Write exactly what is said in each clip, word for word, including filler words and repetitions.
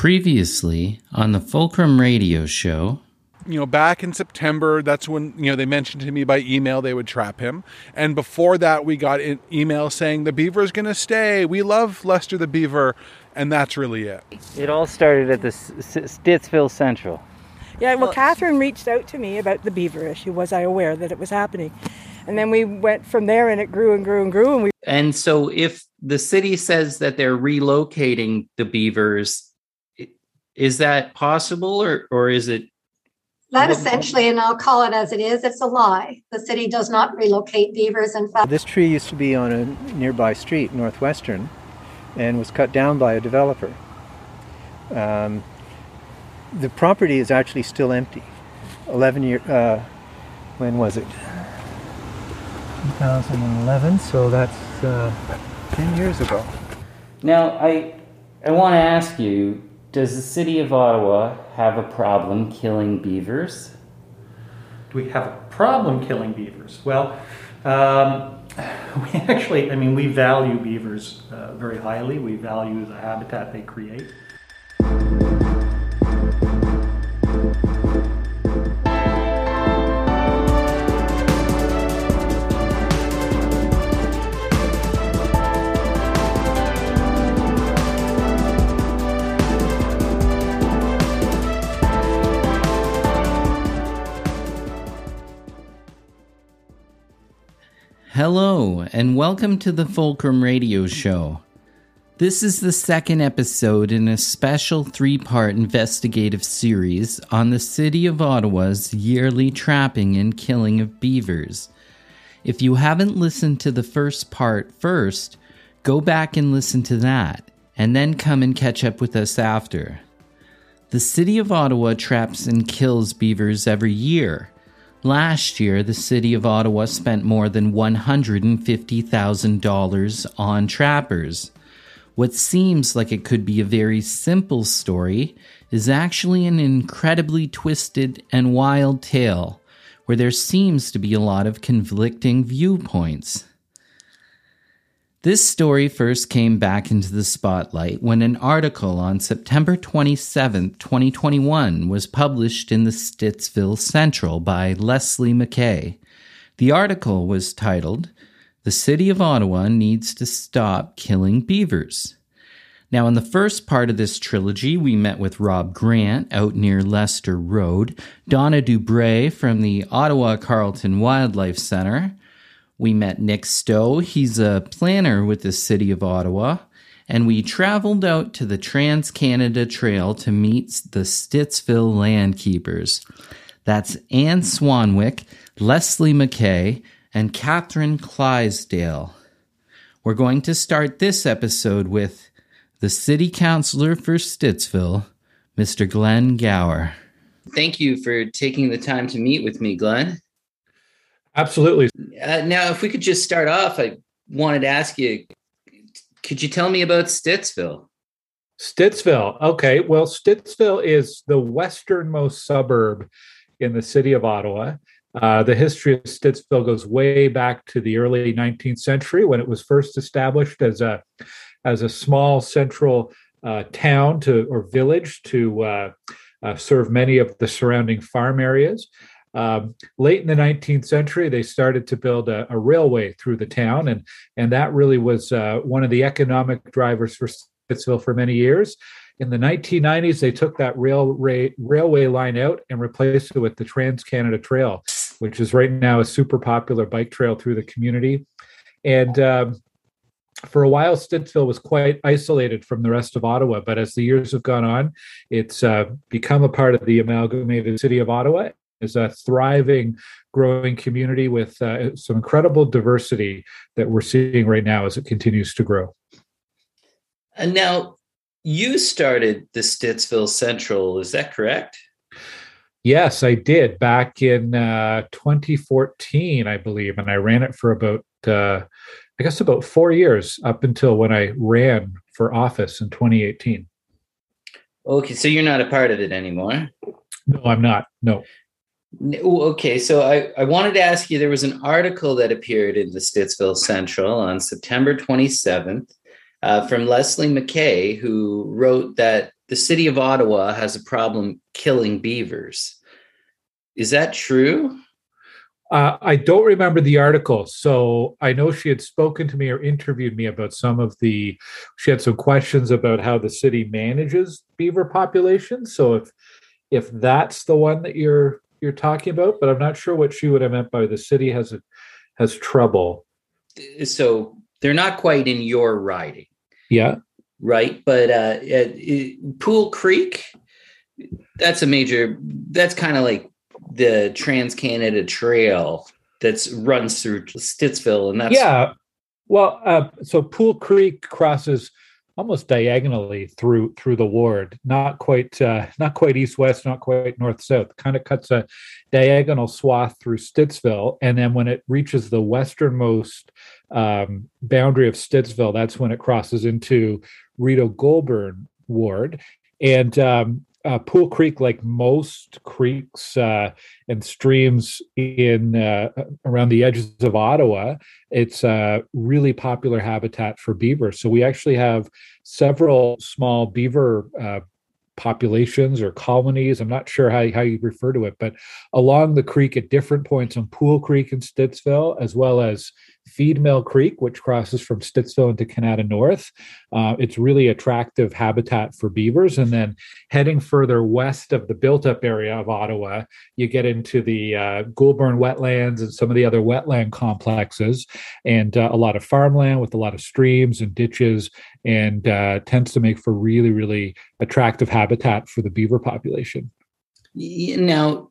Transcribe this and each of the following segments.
previously on the Fulcrum Radio Show. You know, back in September, that's when, you know, they mentioned to me by email they would trap him. And before that, we got an email saying, the beaver's going to stay. We love Lester the beaver. And that's really it. It all started at the S- S- Stittsville Central. Yeah, well, Catherine reached out to me about the beaver issue. Was I aware that it was happening? And then we went from there, and it grew and grew and grew. And we. And so if the city says that they're relocating the beavers, is that possible, or, or is it? That essentially, and I'll call it as it is, it's a lie. The city does not relocate beavers. In fact, this tree used to be on a nearby street, Northwestern, and was cut down by a developer. Um, the property is actually still empty. eleven years, uh, when was it? twenty eleven, so that's uh, ten years ago. Now, I, I want to ask you, does the city of Ottawa have a problem killing beavers? Do we have a problem killing beavers? Well, um, we actually, I mean, we value beavers uh, very highly. We value the habitat they create. Hello, and welcome to the Fulcrum Radio Show. This is the second episode in a special three-part investigative series on the City of Ottawa's yearly trapping and killing of beavers. If you haven't listened to the first part first, go back and listen to that, and then come and catch up with us after. The City of Ottawa traps and kills beavers every year. Last year, the City of Ottawa spent more than one hundred fifty thousand dollars on trappers. What seems like it could be a very simple story is actually an incredibly twisted and wild tale, where there seems to be a lot of conflicting viewpoints. This story first came back into the spotlight when an article on September twenty-seventh, twenty twenty-one was published in the Stittsville Central by Leslie McKay. The article was titled, "The City of Ottawa Needs to Stop Killing Beavers." Now, in the first part of this trilogy, we met with Rob Grant out near Lester Road, Donna Dubray from the Ottawa Carleton Wildlife Center. We met Nick Stow, he's a planner with the City of Ottawa, and we traveled out to the Trans-Canada Trail to meet the Stittsville Landkeepers. That's Anne Swanwick, Leslie McKay, and Catherine Clysdale. We're going to start this episode with the City Councillor for Stittsville, Mister Glenn Gower. Thank you for taking the time to meet with me, Glenn. Absolutely. Uh, now, if we could just start off, I wanted to ask you, could you tell me about Stittsville? Stittsville. Okay. Well, Stittsville is the westernmost suburb in the City of Ottawa. Uh, the history of Stittsville goes way back to the early nineteenth century when it was first established as a as a small central uh, town to or village to uh, uh, serve many of the surrounding farm areas. Um, late in the nineteenth century, they started to build a, a railway through the town, and and that really was uh, one of the economic drivers for Stittsville for many years. In the nineteen nineties, they took that railway railway line out and replaced it with the Trans-Canada Trail, which is right now a super popular bike trail through the community. And um, for a while, Stittsville was quite isolated from the rest of Ottawa, but as the years have gone on, it's uh, become a part of the amalgamated City of Ottawa. Is a thriving, growing community with uh, some incredible diversity that we're seeing right now as it continues to grow. And now, you started the Stittsville Central, is that correct? Yes, I did back in uh, twenty fourteen, I believe, and I ran it for about, uh, I guess, about four years up until when I ran for office in twenty eighteen. Okay, so you're not a part of it anymore? No, I'm not. No. Okay, so I, I wanted to ask you, there was an article that appeared in the Stittsville Central on September twenty-seventh uh, from Leslie McKay, who wrote that the city of Ottawa has a problem killing beavers. Is that true? Uh, I don't remember the article. So I know she had spoken to me or interviewed me about some of the, she had some questions about how the city manages beaver populations. So if if that's the one that you're you're talking about, but I'm not sure what she would have meant by the city has a, has trouble. So they're not quite in your riding. Yeah. Right. But uh, it, Pool Creek, that's a major, that's kind of like the Trans-Canada Trail that's runs through Stittsville. And that's. Yeah. Well, uh, so Pool Creek crosses almost diagonally through through the ward, not quite uh, not quite east-west, not quite north-south, kind of cuts a diagonal swath through Stittsville. And then when it reaches the westernmost um, boundary of Stittsville, that's when it crosses into Rideau-Goulburn Ward. And um, uh, Pool Creek, like most creeks uh, and streams in uh, around the edges of Ottawa, it's a really popular habitat for beaver. So we actually have several small beaver uh, populations or colonies. I'm not sure how, how you refer to it, but along the creek at different points on Pool Creek and Stittsville, as well as Feedmill Creek, which crosses from Stittsville into Kanata North. Uh, it's really attractive habitat for beavers. And then heading further west of the built-up area of Ottawa, you get into the uh, Goulburn Wetlands and some of the other wetland complexes, and uh, a lot of farmland with a lot of streams and ditches, and uh, tends to make for really, really attractive habitat for the beaver population. Now,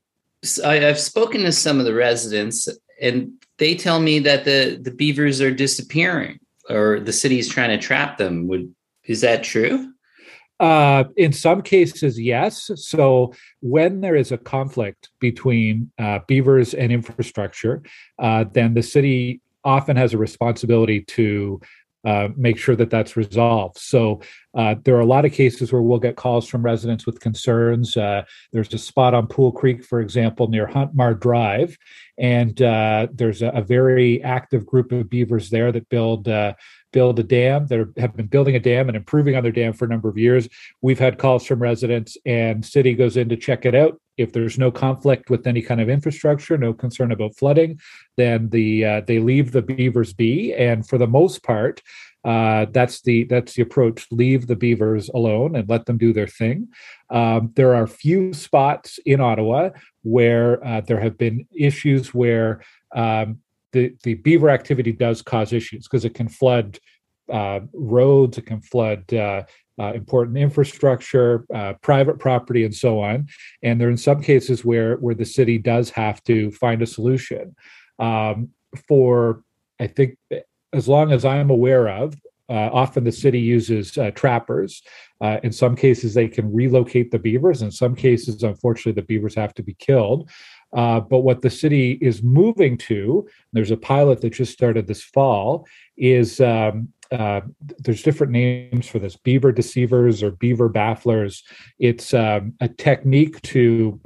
I've spoken to some of the residents, and they tell me that the, the beavers are disappearing, or the city's trying to trap them. Would, is that true? Uh, in some cases, yes. So when there is a conflict between uh, beavers and infrastructure, uh, then the city often has a responsibility to Uh, make sure that that's resolved. So uh, there are a lot of cases where we'll get calls from residents with concerns. Uh, there's a spot on Pool Creek, for example, near Huntmar Drive, and uh, there's a, a very active group of beavers there that build uh, build a dam. They have been building a dam and improving on their dam for a number of years. We've had calls from residents, and city goes in to check it out. If there's no conflict with any kind of infrastructure, no concern about flooding, then the uh, they leave the beavers be. And for the most part, uh, that's the that's the approach: leave the beavers alone and let them do their thing. Um, there are few spots in Ottawa where uh, there have been issues where um, the the beaver activity does cause issues, because it can flood uh, roads, it can flood Uh, Uh, important infrastructure, uh, private property, and so on. And there are in some cases where where the city does have to find a solution. Um, for, I think, as long as I'm aware of, uh, often the city uses uh, trappers. Uh, in some cases, they can relocate the beavers. In some cases, unfortunately, the beavers have to be killed. Uh, but what the city is moving to, there's a pilot that just started this fall, is um, uh, there's different names for this, beaver deceivers or beaver bafflers. It's um, a technique to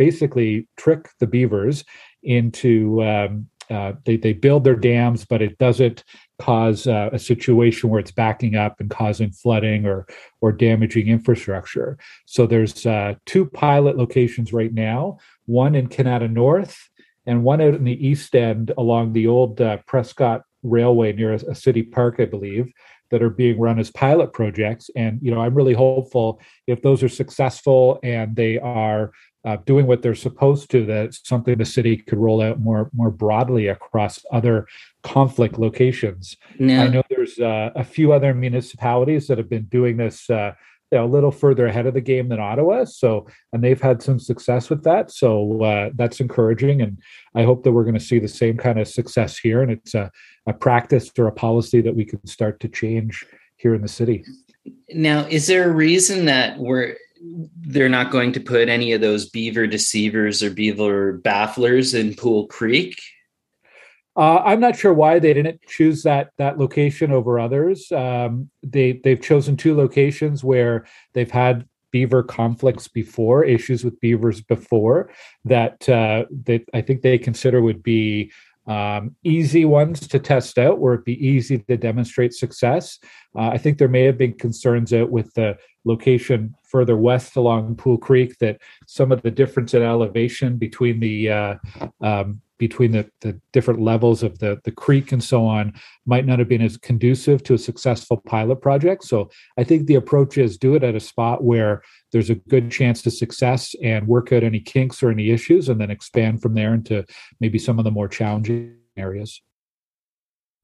basically trick the beavers into, um, uh, they, they build their dams, but it doesn't cause uh, a situation where it's backing up and causing flooding or or damaging infrastructure. So there's uh, two pilot locations right now, one in Kanata North and one out in the east end along the old uh, Prescott Railway near a, a city park, I believe, that are being run as pilot projects. And, you know, I'm really hopeful if those are successful and they are uh, doing what they're supposed to, that something the city could roll out more more broadly across other conflict locations. No. I know there's uh, a few other municipalities that have been doing this uh a little further ahead of the game than Ottawa. So, and they've had some success with that. So uh, that's encouraging. And I hope that we're going to see the same kind of success here. And it's a, a practice or a policy that we can start to change here in the city. Now, is there a reason that we're, they're not going to put any of those beaver deceivers or beaver bafflers in Pool Creek? Uh, I'm not sure why they didn't choose that that location over others. Um, they, they've chosen two locations where they've had beaver conflicts before, issues with beavers before, that, uh, that I think they consider would be um, easy ones to test out, where it'd be easy to demonstrate success. Uh, I think there may have been concerns out with the location further west along Pool Creek, that some of the difference in elevation between the uh, um, between the, the different levels of the, the creek and so on might not have been as conducive to a successful pilot project. So I think the approach is do it at a spot where there's a good chance to success and work out any kinks or any issues, and then expand from there into maybe some of the more challenging areas.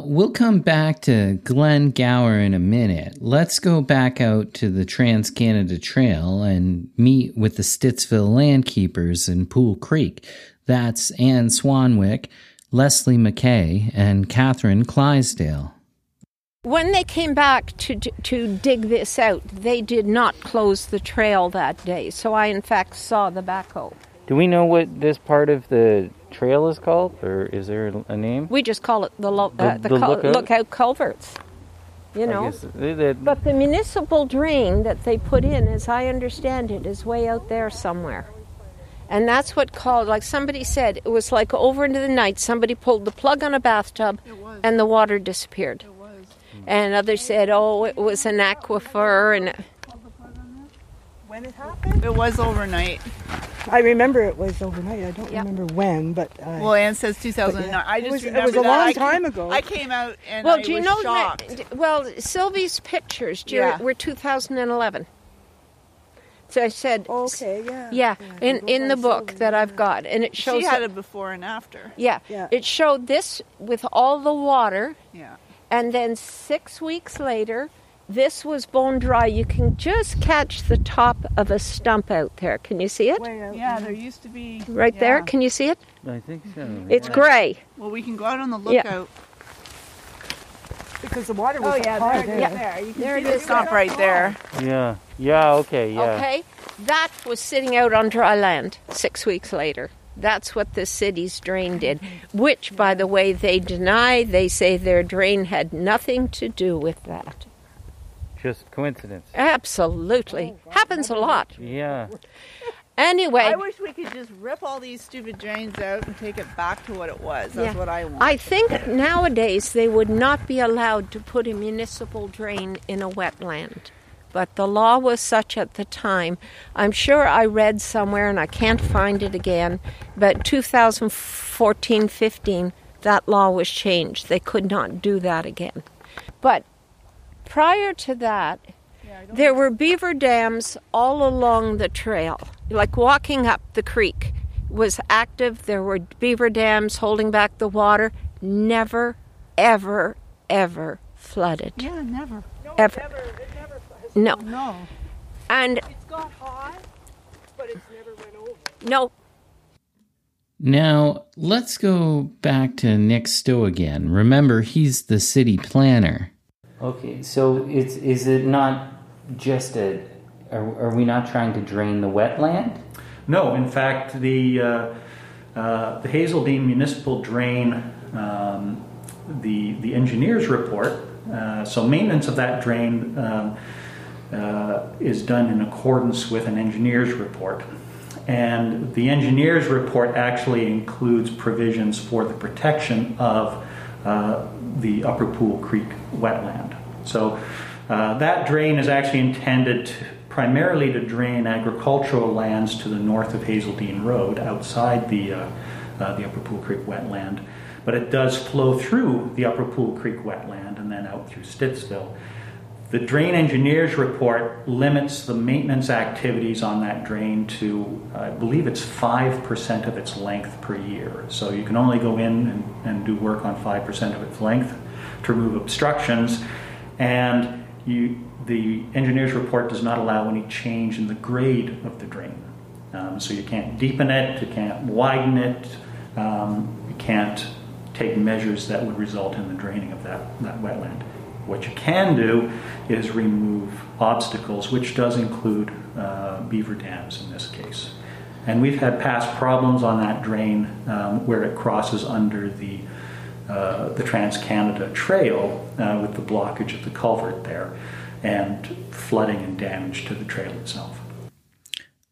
We'll come back to Glenn Gower in a minute. Let's go back out to the Trans-Canada Trail and meet with the Stittsville Landkeepers in Pool Creek. That's Anne Swanwick, Leslie McKay, and Catherine Clysdale. When they came back to, to to dig this out, they did not close the trail that day, so I, in fact, saw the backhoe. Do we know what this part of the trail is called, or is there a name? We just call it the, lo- the, uh, the, the cul- lookout? lookout culverts, you know. They, they... But the municipal drain that they put in, as I understand it, is way out there somewhere. And that's what called, like somebody said, it was like over into the night, somebody pulled the plug on a bathtub and the water disappeared. It was. And others said, oh, it was an aquifer. And when it happened? It was overnight. I remember it was overnight. I don't yeah. remember when, but... Uh, well, Anne says two thousand nine. Yeah. I just it was, remember It was a that. long time ago. I came out and well, I do was you know shocked. That, well, Sylvie's pictures do yeah. you, were two thousand eleven. So I said, oh, okay, yeah, yeah, yeah in, in the book that I've got, and it shows she had it before and after. Yeah, yeah, it showed this with all the water. Yeah, and then six weeks later, this was bone dry. You can just catch the top of a stump out there. Can you see it? Way out yeah, there. there used to be right yeah. there. Can you see it? I think so. It's yeah. gray. Well, we can go out on the lookout. Yeah. Because the water was oh, yeah, high there. Yeah, there. You can there see it is. Stop right there. Yeah. Yeah, okay, yeah. Okay. That was sitting out on dry land six weeks later. That's what the city's drain did, which, by the way, they deny. They say their drain had nothing to do with that. Just coincidence. Absolutely. Oh, happens a lot. Yeah. Anyway. I wish we could just rip all these stupid drains out and take it back to what it was. That's yeah. what I want. I think nowadays they would not be allowed to put a municipal drain in a wetland. But the law was such at the time. I'm sure I read somewhere, and I can't find it again, but two thousand fourteen fifteen, that law was changed. They could not do that again. But prior to that... There were beaver dams all along the trail, like walking up the creek was active. There were beaver dams holding back the water. Never, ever, ever flooded. Yeah, never. No, ever. It never, it never flooded. No. No. And it's got high, but it's never went over. No. Now, let's go back to Nick Stow again. Remember, he's the city planner. Okay, so it's is it not just a, are, are we not trying to drain the wetland? No, in fact, the uh, uh, the Hazeldean Municipal Drain, um, the the engineer's report, uh, so maintenance of that drain um, uh, is done in accordance with an engineer's report. And the engineer's report actually includes provisions for the protection of uh, the Upper Pool Creek wetland. So uh, that drain is actually intended to, primarily to drain agricultural lands to the north of Hazeldean Road outside the, uh, uh, the Upper Pool Creek wetland, but it does flow through the Upper Pool Creek wetland and then out through Stittsville. The drain engineer's report limits the maintenance activities on that drain to, I believe it's five percent of its length per year. So you can only go in and, and do work on five percent of its length to remove obstructions. And you, the engineer's report does not allow any change in the grade of the drain. Um, so you can't deepen it, you can't widen it, um, you can't take measures that would result in the draining of that, that wetland. What you can do is remove obstacles, which does include uh, beaver dams in this case. And we've had past problems on that drain um, where it crosses under the uh, the Trans-Canada Trail uh, with the blockage of the culvert there and flooding and damage to the trail itself.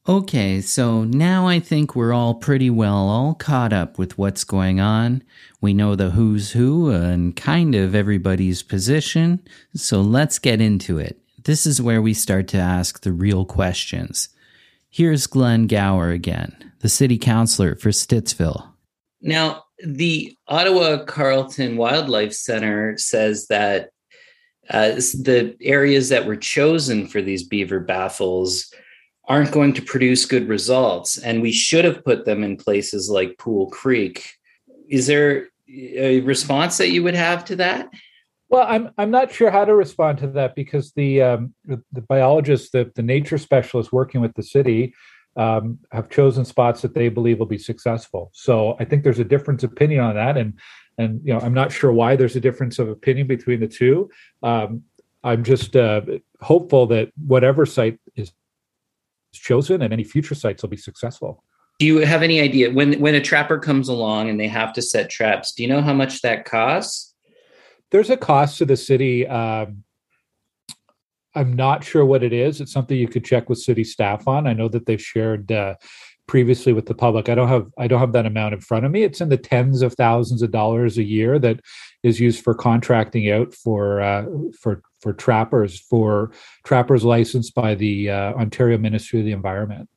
Okay, so now I think we're all pretty well all caught up with what's going on. We know the who's who and kind of everybody's position, so let's get into it. This is where we start to ask the real questions. Here's Glenn Gower again, the city councillor for Stittsville. Now, the Ottawa Carleton Wildlife Center says that uh, the areas that were chosen for these beaver baffles aren't going to produce good results, and we should have put them in places like Pool Creek. Is there a response that you would have to that? Well, I'm I'm not sure how to respond to that because the um, the biologists, the, the nature specialists working with the city um, have chosen spots that they believe will be successful. So I think there's a difference of opinion on that, and and you know I'm not sure why there's a difference of opinion between the two. Um, I'm just uh, hopeful that whatever site is chosen and any future sites will be successful. Do you have any idea when when a trapper comes along and they have to set traps? Do you know how much that costs? There's a cost to the city. Um, I'm not sure what it is. It's something you could check with city staff on. I know that they've shared uh, previously with the public. I don't have I don't have that amount in front of me. It's in the tens of thousands of dollars a year that is used for contracting out for uh, for for trappers for trappers licensed by the uh, Ontario Ministry of the Environment.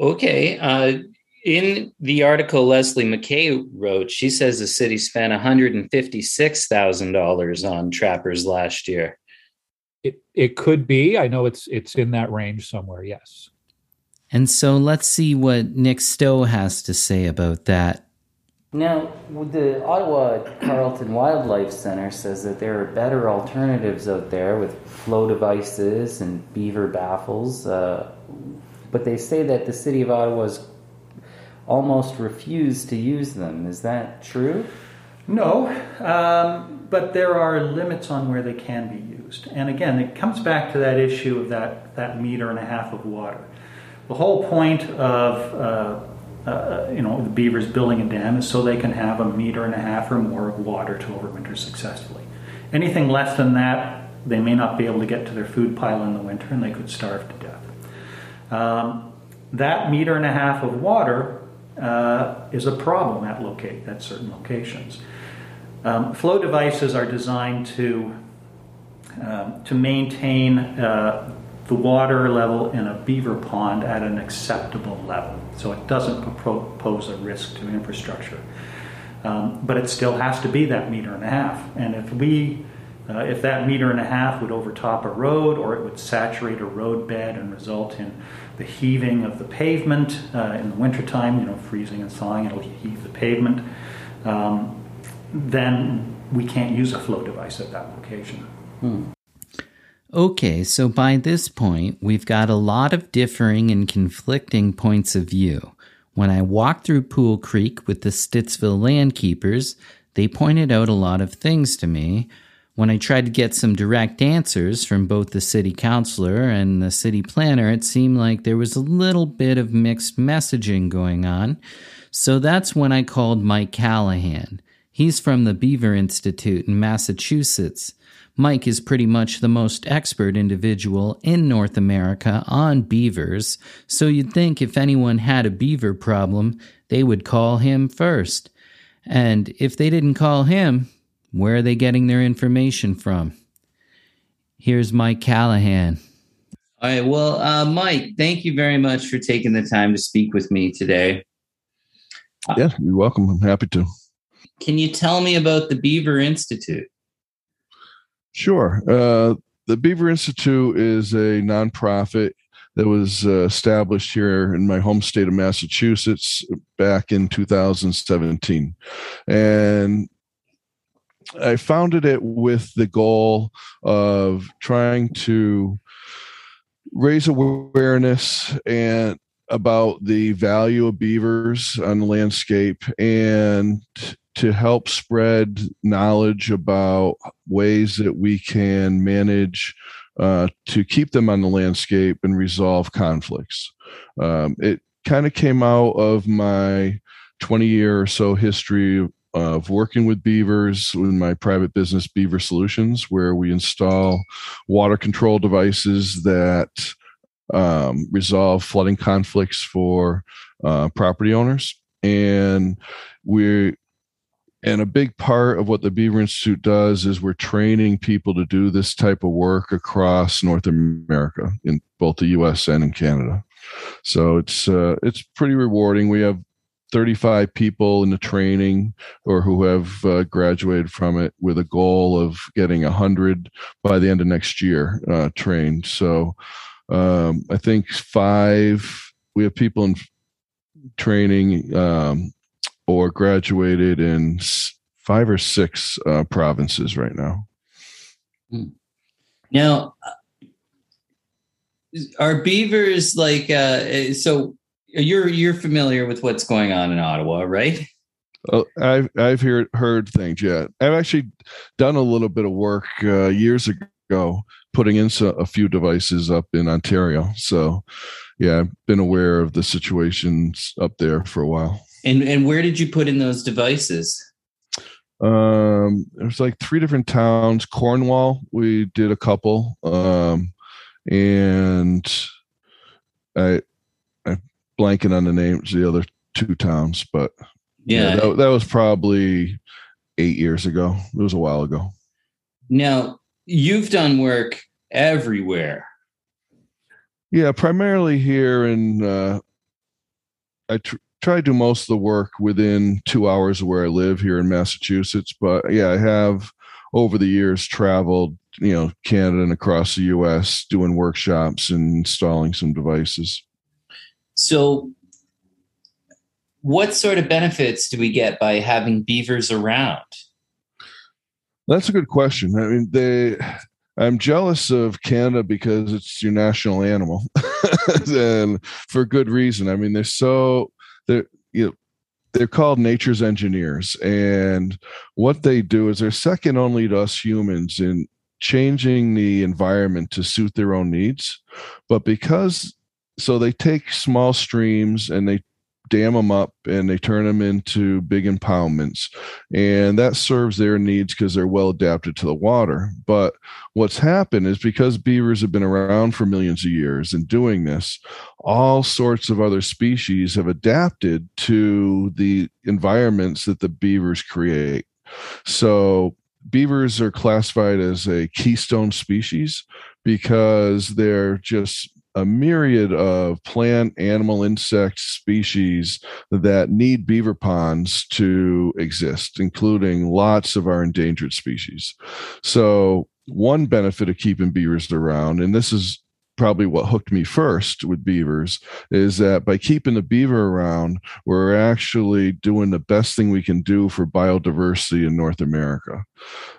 Okay. Uh, in the article Leslie McKay wrote, she says the city spent one hundred fifty-six thousand dollars on trappers last year. It it could be. I know it's it's in that range somewhere, yes. And so let's see what Nick Stow has to say about that. Now, the Ottawa Carleton Wildlife Center says that there are better alternatives out there with flow devices and beaver baffles, uh, but they say that the city of Ottawa's almost refused to use them. Is that true? No, um, but there are limits on where they can be used. And again, it comes back to that issue of that, that meter and a half of water. The whole point of uh, uh, you know the beavers building a dam is so they can have a meter and a half or more of water to overwinter successfully. Anything less than that, they may not be able to get to their food pile in the winter and they could starve to death. Um, that meter and a half of water uh, is a problem at locate at certain locations. Um, flow devices are designed to um, to maintain uh, the water level in a beaver pond at an acceptable level, so it doesn't pose a risk to infrastructure. Um, but it still has to be that meter and a half, and if we Uh, if that meter and a half would overtop a road or it would saturate a road bed and result in the heaving of the pavement uh, in the wintertime, you know, freezing and thawing, it'll heave the pavement, um, then we can't use a flow device at that location. Hmm. Okay, so by this point, we've got a lot of differing and conflicting points of view. When I walked through Pool Creek with the Stittsville Landkeepers, they pointed out a lot of things to me. When I tried to get some direct answers from both the city councillor and the city planner, it seemed like there was a little bit of mixed messaging going on. So that's when I called Mike Callahan. He's from the Beaver Institute in Massachusetts. Mike is pretty much the most expert individual in North America on beavers, so you'd think if anyone had a beaver problem, they would call him first. And if they didn't call him, where are they getting their information from? Here's Mike Callahan. All right. Well, uh, Mike, thank you very much for taking the time to speak with me today. Yeah, you're welcome. I'm happy to. Can you tell me about the Beaver Institute? Sure. Uh, the Beaver Institute is a nonprofit that was uh, established here in my home state of Massachusetts back in two thousand seventeen. And I founded it with the goal of trying to raise awareness and about the value of beavers on the landscape and to help spread knowledge about ways that we can manage uh, to keep them on the landscape and resolve conflicts. Um, it kind of came out of my twenty-year or so history of of working with beavers in my private business, Beaver Solutions, where we install water control devices that um, resolve flooding conflicts for uh, property owners. And we And a big part of what the Beaver Institute does is we're training people to do this type of work across North America, in both the U S and in Canada. So it's uh, it's pretty rewarding. We have thirty-five people in the training or who have uh, graduated from it with a goal of getting one hundred by the end of next year uh, trained. So um, I think five, we have people in training um, or graduated in five or six uh, provinces right now. Now, are beavers like, uh, so You're you're familiar with what's going on in Ottawa, right? Oh, I've I've heard heard things. Yeah, I've actually done a little bit of work uh, years ago, putting in so, a few devices up in Ontario. So, yeah, I've been aware of the situations up there for a while. And and where did you put in those devices? Um, there's like three different towns. Cornwall, we did a couple, um, and I. blanking on the names of the other two towns, but yeah, yeah that, that was probably eight years ago. It was a while ago. Now, you've done work everywhere. Yeah, primarily here, and uh, I tr- try to do most of the work within two hours of where I live here in Massachusetts. But yeah, I have over the years traveled, you know, Canada and across the U S doing workshops and installing some devices. So what sort of benefits do we get by having beavers around? That's a good question. I mean, they, I'm jealous of Canada because it's your national animal and for good reason. I mean, they're so they're, you know, they're called nature's engineers, and what they do is they're second only to us humans in changing the environment to suit their own needs. But because So they take small streams and they dam them up and they turn them into big impoundments. And that serves their needs because they're well adapted to the water. But what's happened is because beavers have been around for millions of years and doing this, all sorts of other species have adapted to the environments that the beavers create. So beavers are classified as a keystone species because they're just a myriad of plant, animal, insect species that need beaver ponds to exist, including lots of our endangered species. So one benefit of keeping beavers around, and this is probably what hooked me first with beavers, is that by keeping the beaver around, we're actually doing the best thing we can do for biodiversity in North America.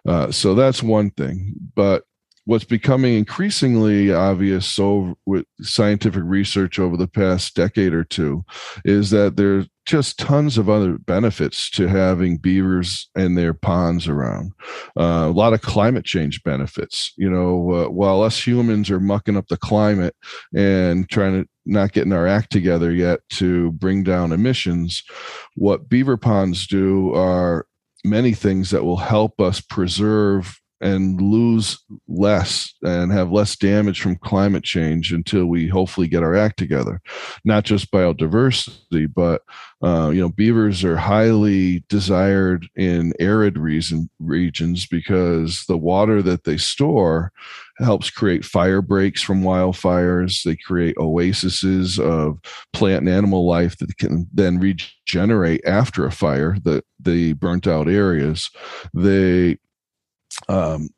Uh, so that's one thing. But what's becoming increasingly obvious over, with scientific research over the past decade or two is that there's just tons of other benefits to having beavers and their ponds around. Uh, a lot of climate change benefits. You know, uh, while us humans are mucking up the climate and trying to not getting our act together yet to bring down emissions, what beaver ponds do are many things that will help us preserve and lose less and have less damage from climate change until we hopefully get our act together. Not just biodiversity, but uh, you know, beavers are highly desired in arid reason, regions because the water that they store helps create fire breaks from wildfires. They create oases of plant and animal life that can then regenerate after a fire, the, the burnt out areas. They Um,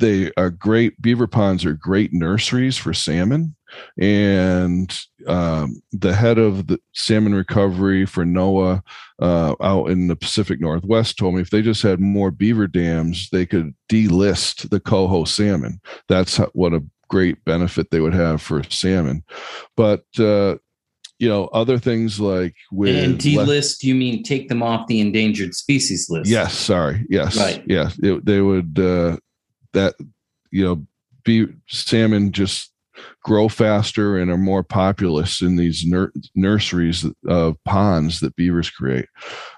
they are great. Beaver ponds are great nurseries for salmon, and um, the head of the salmon recovery for NOAA uh, out in the Pacific Northwest told me if they just had more beaver dams, they could delist the coho salmon. That's what a great benefit they would have for salmon. But uh, you know, other things like with and delist, le- you mean take them off the endangered species list? Yes, sorry, yes, right, yes. It, they would uh, that you know, be salmon just grow faster and are more populous in these nur- nurseries of ponds that beavers create.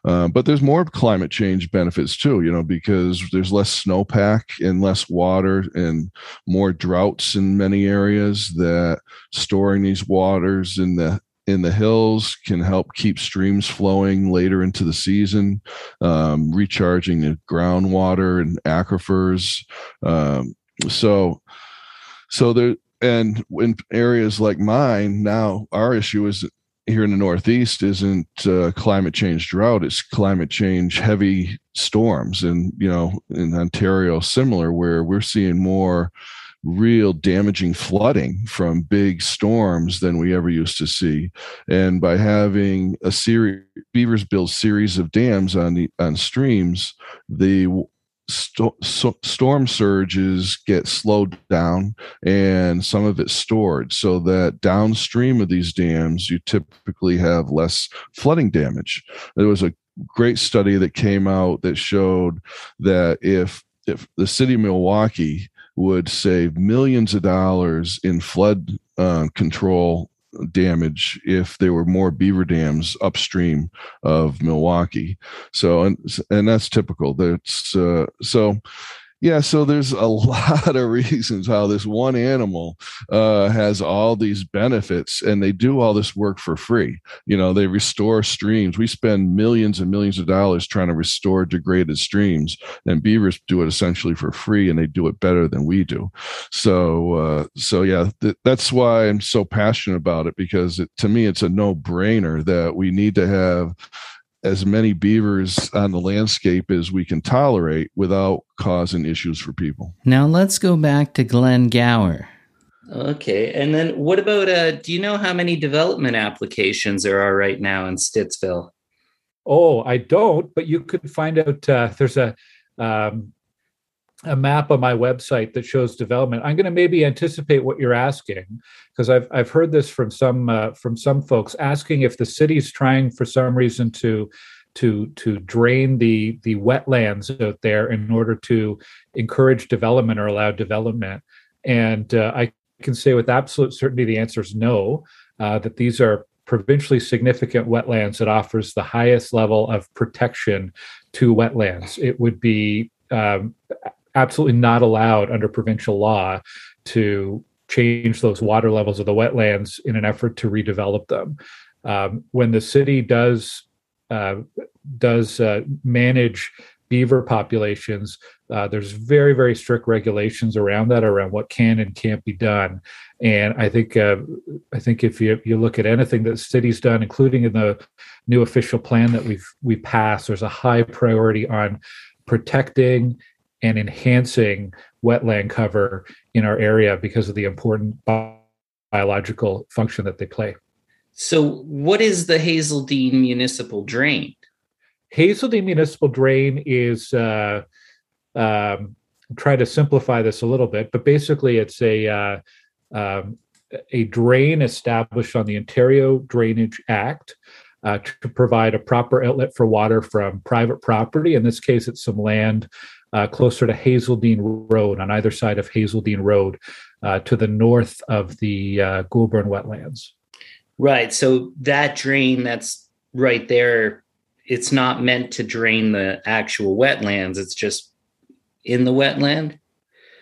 Uh, but there's more climate change benefits too, you know, because there's less snowpack and less water and more droughts in many areas that storing these waters in the in the hills can help keep streams flowing later into the season, um, recharging the groundwater and aquifers. Um, so, so there, and in areas like mine, now our issue is here in the Northeast isn't uh, climate change drought, it's climate change heavy storms. And, you know, in Ontario, similar, where we're seeing more real damaging flooding from big storms than we ever used to see. And by having a series, beavers build series of dams on the on streams, the sto- so storm surges get slowed down, and some of it's stored, so that downstream of these dams, you typically have less flooding damage. There was a great study that came out that showed that if if the city of Milwaukee would save millions of dollars in flood uh, control damage if there were more beaver dams upstream of Milwaukee. So, and and that's typical. That's uh, so, yeah. So there's a lot of reasons how this one animal uh, has all these benefits, and they do all this work for free. You know, they restore streams. We spend millions and millions of dollars trying to restore degraded streams, and beavers do it essentially for free, and they do it better than we do. So, uh, so yeah, th- that's why I'm so passionate about it, because it, to me, it's a no-brainer that we need to have as many beavers on the landscape as we can tolerate without causing issues for people. Now let's go back to Glenn Gower. Okay. And then what about, uh, do you know how many development applications there are right now in Stittsville? Oh, I don't, but you could find out. Uh, there's a, um, a map on my website that shows development. I'm going to maybe anticipate what you're asking, because I've I've heard this from some uh, from some folks asking if the city's trying for some reason to to to drain the the wetlands out there in order to encourage development or allow development. And uh, I can say with absolute certainty the answer is no, uh, that these are provincially significant wetlands that offers the highest level of protection to wetlands. It would be um, absolutely not allowed under provincial law to change those water levels of the wetlands in an effort to redevelop them. Um, when the city does uh, does uh, manage beaver populations, uh, there's very, very strict regulations around that, around what can and can't be done. And I think uh, I think if you you look at anything that the city's done, including in the new official plan that we've we passed, there's a high priority on protecting and enhancing wetland cover in our area because of the important bi- biological function that they play. So what is the Hazeldean Municipal Drain? Hazeldean Municipal Drain is, uh, um, try to simplify this a little bit, but basically it's a uh, um, a drain established on the Ontario Drainage Act uh, to provide a proper outlet for water from private property. In this case, it's some land Uh, closer to Hazeldean Road, on either side of Hazeldean Road, uh, to the north of the uh, Goulburn Wetlands. Right. So that drain that's right there, it's not meant to drain the actual wetlands. It's just in the wetland?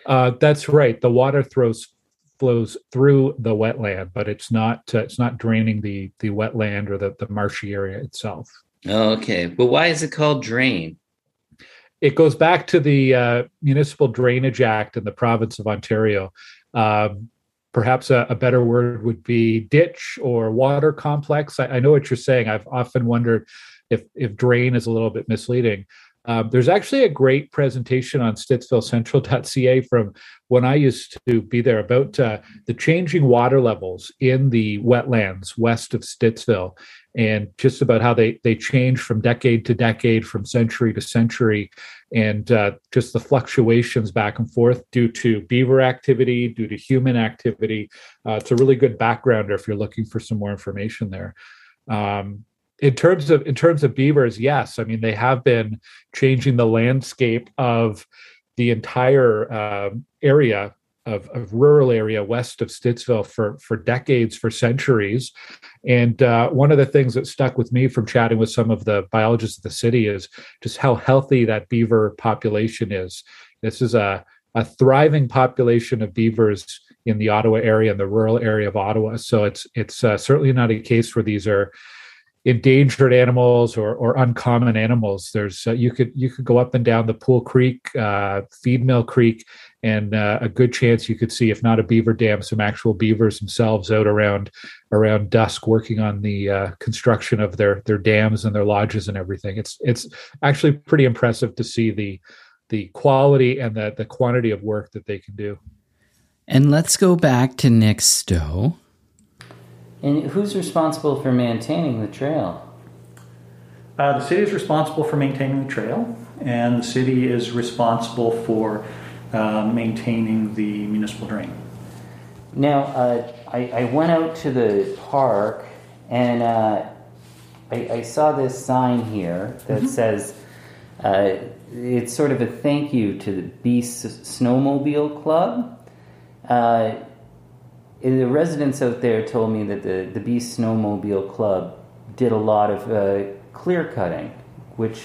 Uh, that's right. The water throws, flows through the wetland, but it's not uh, it's not draining the, the wetland or the, the marshy area itself. Okay. But why is it called drain? It goes back to the uh, Municipal Drainage Act in the province of Ontario. Um, perhaps a, a better word would be ditch or water complex. I, I know what you're saying. I've often wondered if, if drain is a little bit misleading. Uh, there's actually a great presentation on Stittsville Central dot c a from when I used to be there about uh, the changing water levels in the wetlands west of Stittsville, and just about how they, they change from decade to decade, from century to century, and uh, just the fluctuations back and forth due to beaver activity, due to human activity. Uh, it's a really good backgrounder if you're looking for some more information there. Um, in terms of in terms of beavers, yes, I mean, they have been changing the landscape of the entire uh, area Of, of rural area west of Stittsville for, for decades, for centuries. And uh, one of the things that stuck with me from chatting with some of the biologists of the city is just how healthy that beaver population is. This is a, a thriving population of beavers in the Ottawa area, in the rural area of Ottawa. So it's it's uh, certainly not a case where these are endangered animals or or uncommon animals. There's uh, you could you could go up and down the Pool Creek, uh, Feedmill Creek, and uh, a good chance you could see, if not a beaver dam, some actual beavers themselves out around around dusk working on the uh, construction of their their dams and their lodges and everything. It's it's actually pretty impressive to see the the quality and the the quantity of work that they can do. And let's go back to Nick Stow. And who's responsible for maintaining the trail? Uh, the city is responsible for maintaining the trail, and the city is responsible for uh, maintaining the municipal drain. Now, uh, I, I went out to the park, and uh, I, I saw this sign here that mm-hmm. says, uh, it's sort of a thank you to the Beast Snowmobile Club. Uh, the residents out there told me that the, the Beast Snowmobile Club did a lot of uh, clear cutting, which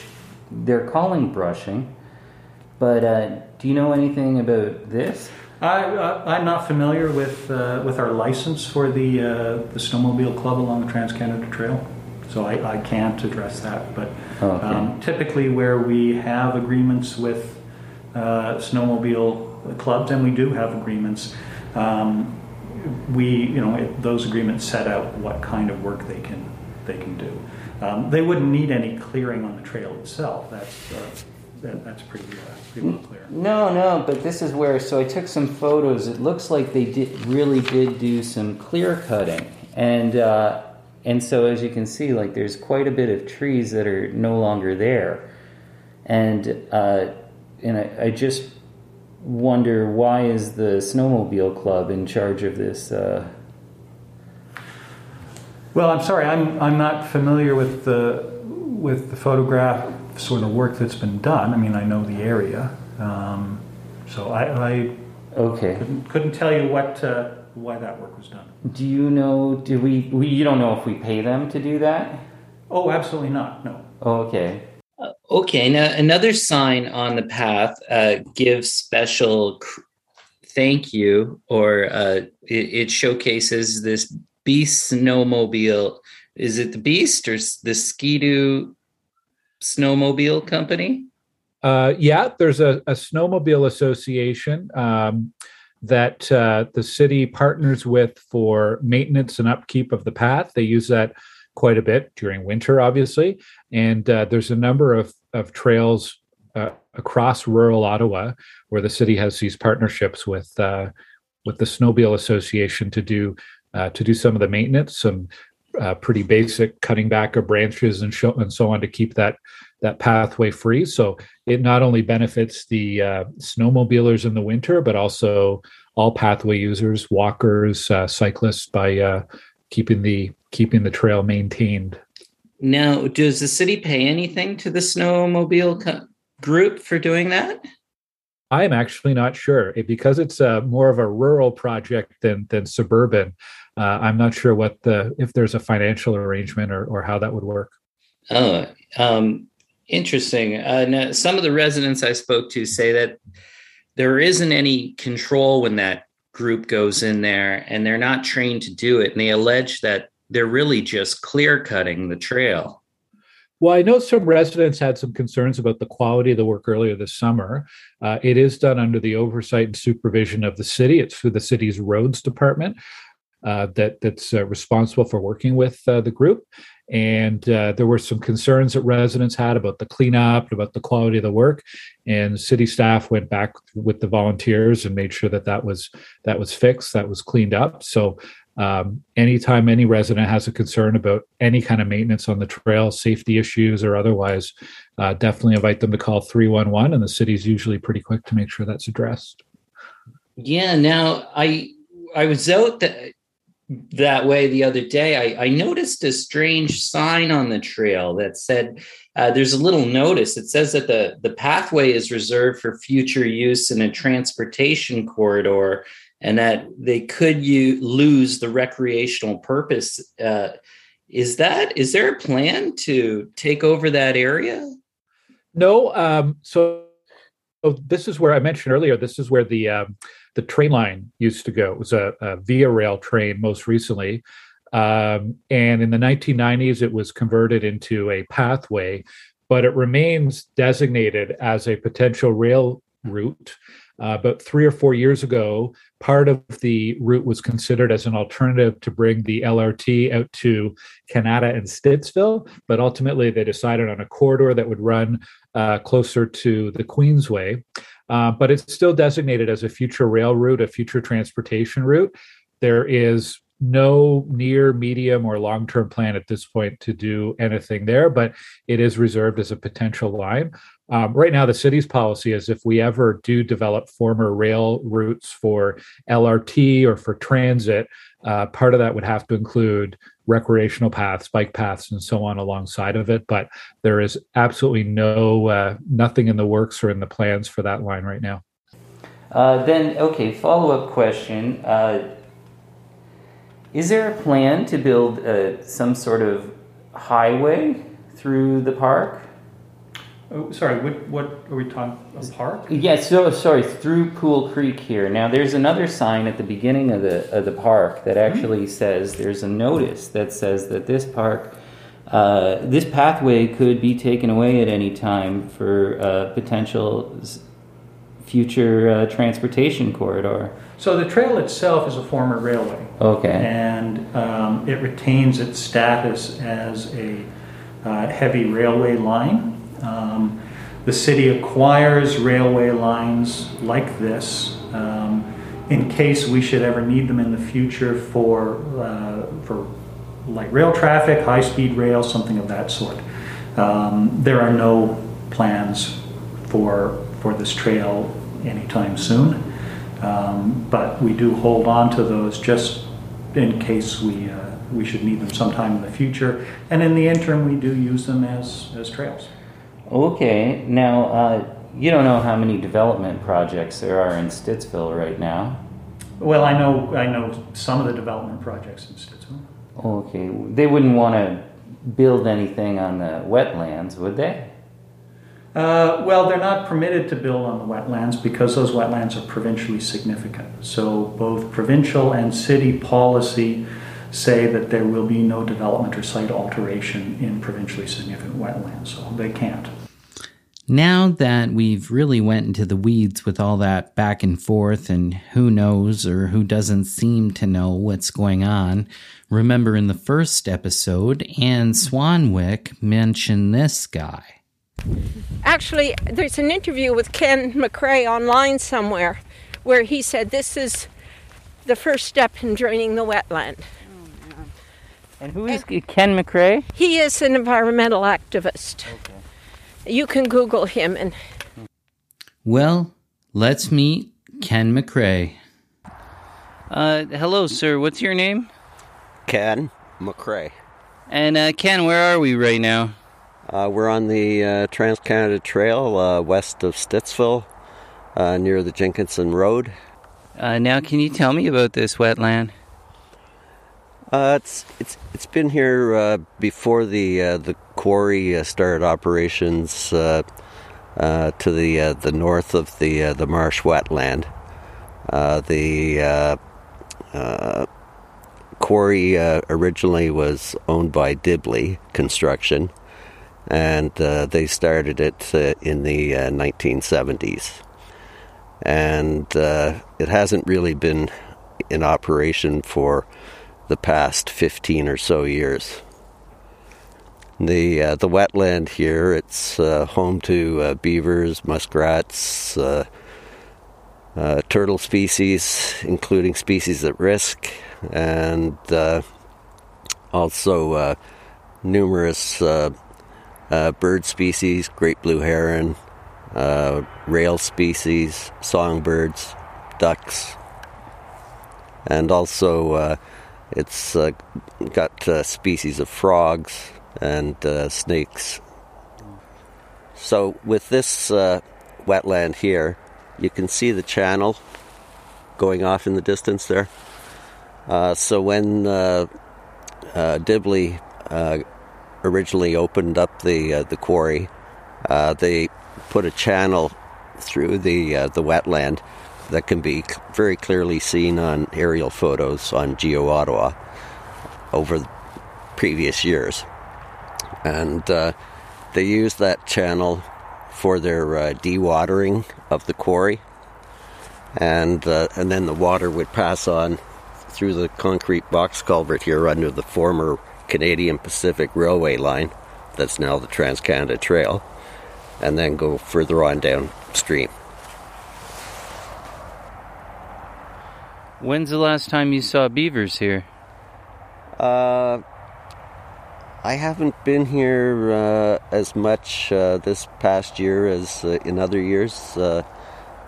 they're calling brushing. But uh, do you know anything about this? I, I, I'm not familiar with uh, with our license for the uh, the snowmobile club along the Trans-Canada Trail, so I, I can't address that. But oh, okay. um, typically, where we have agreements with uh, snowmobile clubs, and we do have agreements. Um, We, you know, it, those agreements set out what kind of work they can they can do. Um, they wouldn't need any clearing on the trail itself. That's uh, that, that's pretty uh, pretty well clear. No, no, but this is where. So I took some photos. It looks like they did really did do some clear cutting, and uh, and so as you can see, like there's quite a bit of trees that are no longer there, and uh, and I, I just. wonder why is the snowmobile club in charge of this? Uh... Well, I'm sorry, I'm I'm not familiar with the with the photograph sort of work that's been done. I mean, I know the area, um, so I, I okay couldn't, couldn't tell you what uh, why that work was done. Do you know? Do we, we? You don't know if we pay them to do that? Oh, absolutely not. No. Oh, okay. Okay, now another sign on the path uh, gives special cr- thank you, or uh, it, it showcases this Beast Snowmobile. Is it the Beast or the Ski-Doo Snowmobile Company? Uh, yeah, there's a, a snowmobile association um, that uh, the city partners with for maintenance and upkeep of the path. They use that quite a bit during winter, obviously. And uh, there's a number of, of trails uh, across rural Ottawa where the city has these partnerships with uh, with the Snowmobile Association to do uh, to do some of the maintenance, some uh, pretty basic cutting back of branches and, show, and so on to keep that that pathway free. So it not only benefits the uh, snowmobilers in the winter, but also all pathway users, walkers, uh, cyclists by uh, keeping the keeping the trail maintained. Now, does the city pay anything to the snowmobile co- group for doing that? I'm actually not sure. It, because it's a, more of a rural project than than suburban, uh, I'm not sure what the if there's a financial arrangement or, or how that would work. Oh, um, interesting. Uh, now, some of the residents I spoke to say that there isn't any control when that group goes in there, and they're not trained to do it, and they allege that they're really just clear cutting the trail. Well, I know some residents had some concerns about the quality of the work earlier this summer. Uh, it is done under the oversight and supervision of the city. It's through the city's roads department uh, that that's uh, responsible for working with uh, the group. And uh, there were some concerns that residents had about the cleanup, about the quality of the work, and city staff went back with the volunteers and made sure that that was that was fixed, that was cleaned up. So. Um, anytime any resident has a concern about any kind of maintenance on the trail, safety issues or otherwise, uh, definitely invite them to call three one one, and the city's usually pretty quick to make sure that's addressed. Yeah. Now I, I was out th- that way the other day. I, I noticed a strange sign on the trail that said, uh, there's a little notice. It says that the, the pathway is reserved for future use in a transportation corridor, and that they could you lose the recreational purpose. Uh, is that, is there a plan to take over that area? No. Um, so So this is where I mentioned earlier, this is where the um, the train line used to go. It was a, a Via Rail train most recently. Um, and in the nineteen nineties, it was converted into a pathway, but it remains designated as a potential rail route. Uh, but three or four years ago, part of the route was considered as an alternative to bring the L R T out to Kanata and Stittsville, but ultimately they decided on a corridor that would run uh, closer to the Queensway. Uh, but it's still designated as a future rail route, a future transportation route. There is no near, medium, or long-term plan at this point to do anything there, but it is reserved as a potential line. Um, right now, the city's policy is if we ever do develop former rail routes for L R T or for transit, uh, part of that would have to include recreational paths, bike paths, and so on alongside of it. But there is absolutely no uh, nothing in the works or in the plans for that line right now. Uh, then, okay, follow-up question. Uh, is there a plan to build uh, some sort of highway through the park? Oh, sorry, what, what are we talking about? A park? Yeah, so, sorry, through Pool Creek here. Now, there's another sign at the beginning of the of the park that actually says, there's a notice that says that this park, uh, this pathway could be taken away at any time for uh, potential future uh, transportation corridor. So the trail itself is a former railway. Okay. And um, it retains its status as a uh, heavy railway line. Um, the city acquires railway lines like this um, in case we should ever need them in the future for uh, for light rail traffic, high-speed rail, something of that sort. Um, there are no plans for for this trail anytime soon, um, but we do hold on to those just in case we uh, we should need them sometime in the future. And in the interim, we do use them as as trails. Okay, now uh, you don't know how many development projects there are in Stittsville right now. Well, I know I know some of the development projects in Stittsville. Okay, they wouldn't want to build anything on the wetlands, would they? Uh, well, they're not permitted to build on the wetlands because those wetlands are provincially significant. So both provincial and city policy say that there will be no development or site alteration in provincially significant wetlands, so they can't. Now that we've really went into the weeds with all that back and forth and who knows or who doesn't seem to know what's going on, remember in the first episode, Anne Swanwick mentioned this guy. Actually, there's an interview with Ken McRae online somewhere where he said this is the first step in draining the wetland. And who is and Ken McRae? He is an environmental activist. Okay. You can Google him. And well, let's meet Ken McRae. Uh, hello, sir. What's your name? Ken McRae. And uh, Ken, where are we right now? Uh, we're on the uh, Trans-Canada Trail uh, west of Stittsville, uh, near the Jenkinson Road. Uh, now, can you tell me about this wetland? Uh, it's it's it's been here uh, before the uh, the quarry uh, started operations uh, uh, to the uh, the north of the uh, the marsh wetland. Uh, the uh, uh, quarry uh, originally was owned by Dibley Construction, and uh, they started it uh, in the uh, nineteen seventies, and uh, it hasn't really been in operation for the past fifteen or so years. The uh, the wetland here, it's uh, home to uh, beavers, muskrats, uh, uh, turtle species, including species at risk, and uh, also uh, numerous uh, uh, bird species, great blue heron, uh, rail species, songbirds, ducks, and also uh, It's uh, got uh, species of frogs and uh, snakes. So with this uh, wetland here, you can see the channel going off in the distance there. Uh, so when uh, uh, Dibley uh, originally opened up the uh, the quarry, uh, they put a channel through the uh, the wetland that can be very clearly seen on aerial photos on Geo-Ottawa over previous years. And uh, they use that channel for their uh, dewatering of the quarry. And uh, and then the water would pass on through the concrete box culvert here under the former Canadian Pacific Railway line that's now the Trans-Canada Trail, and then go further on downstream. When's the last time you saw beavers here? Uh, I haven't been here uh, as much uh, this past year as uh, in other years. Uh,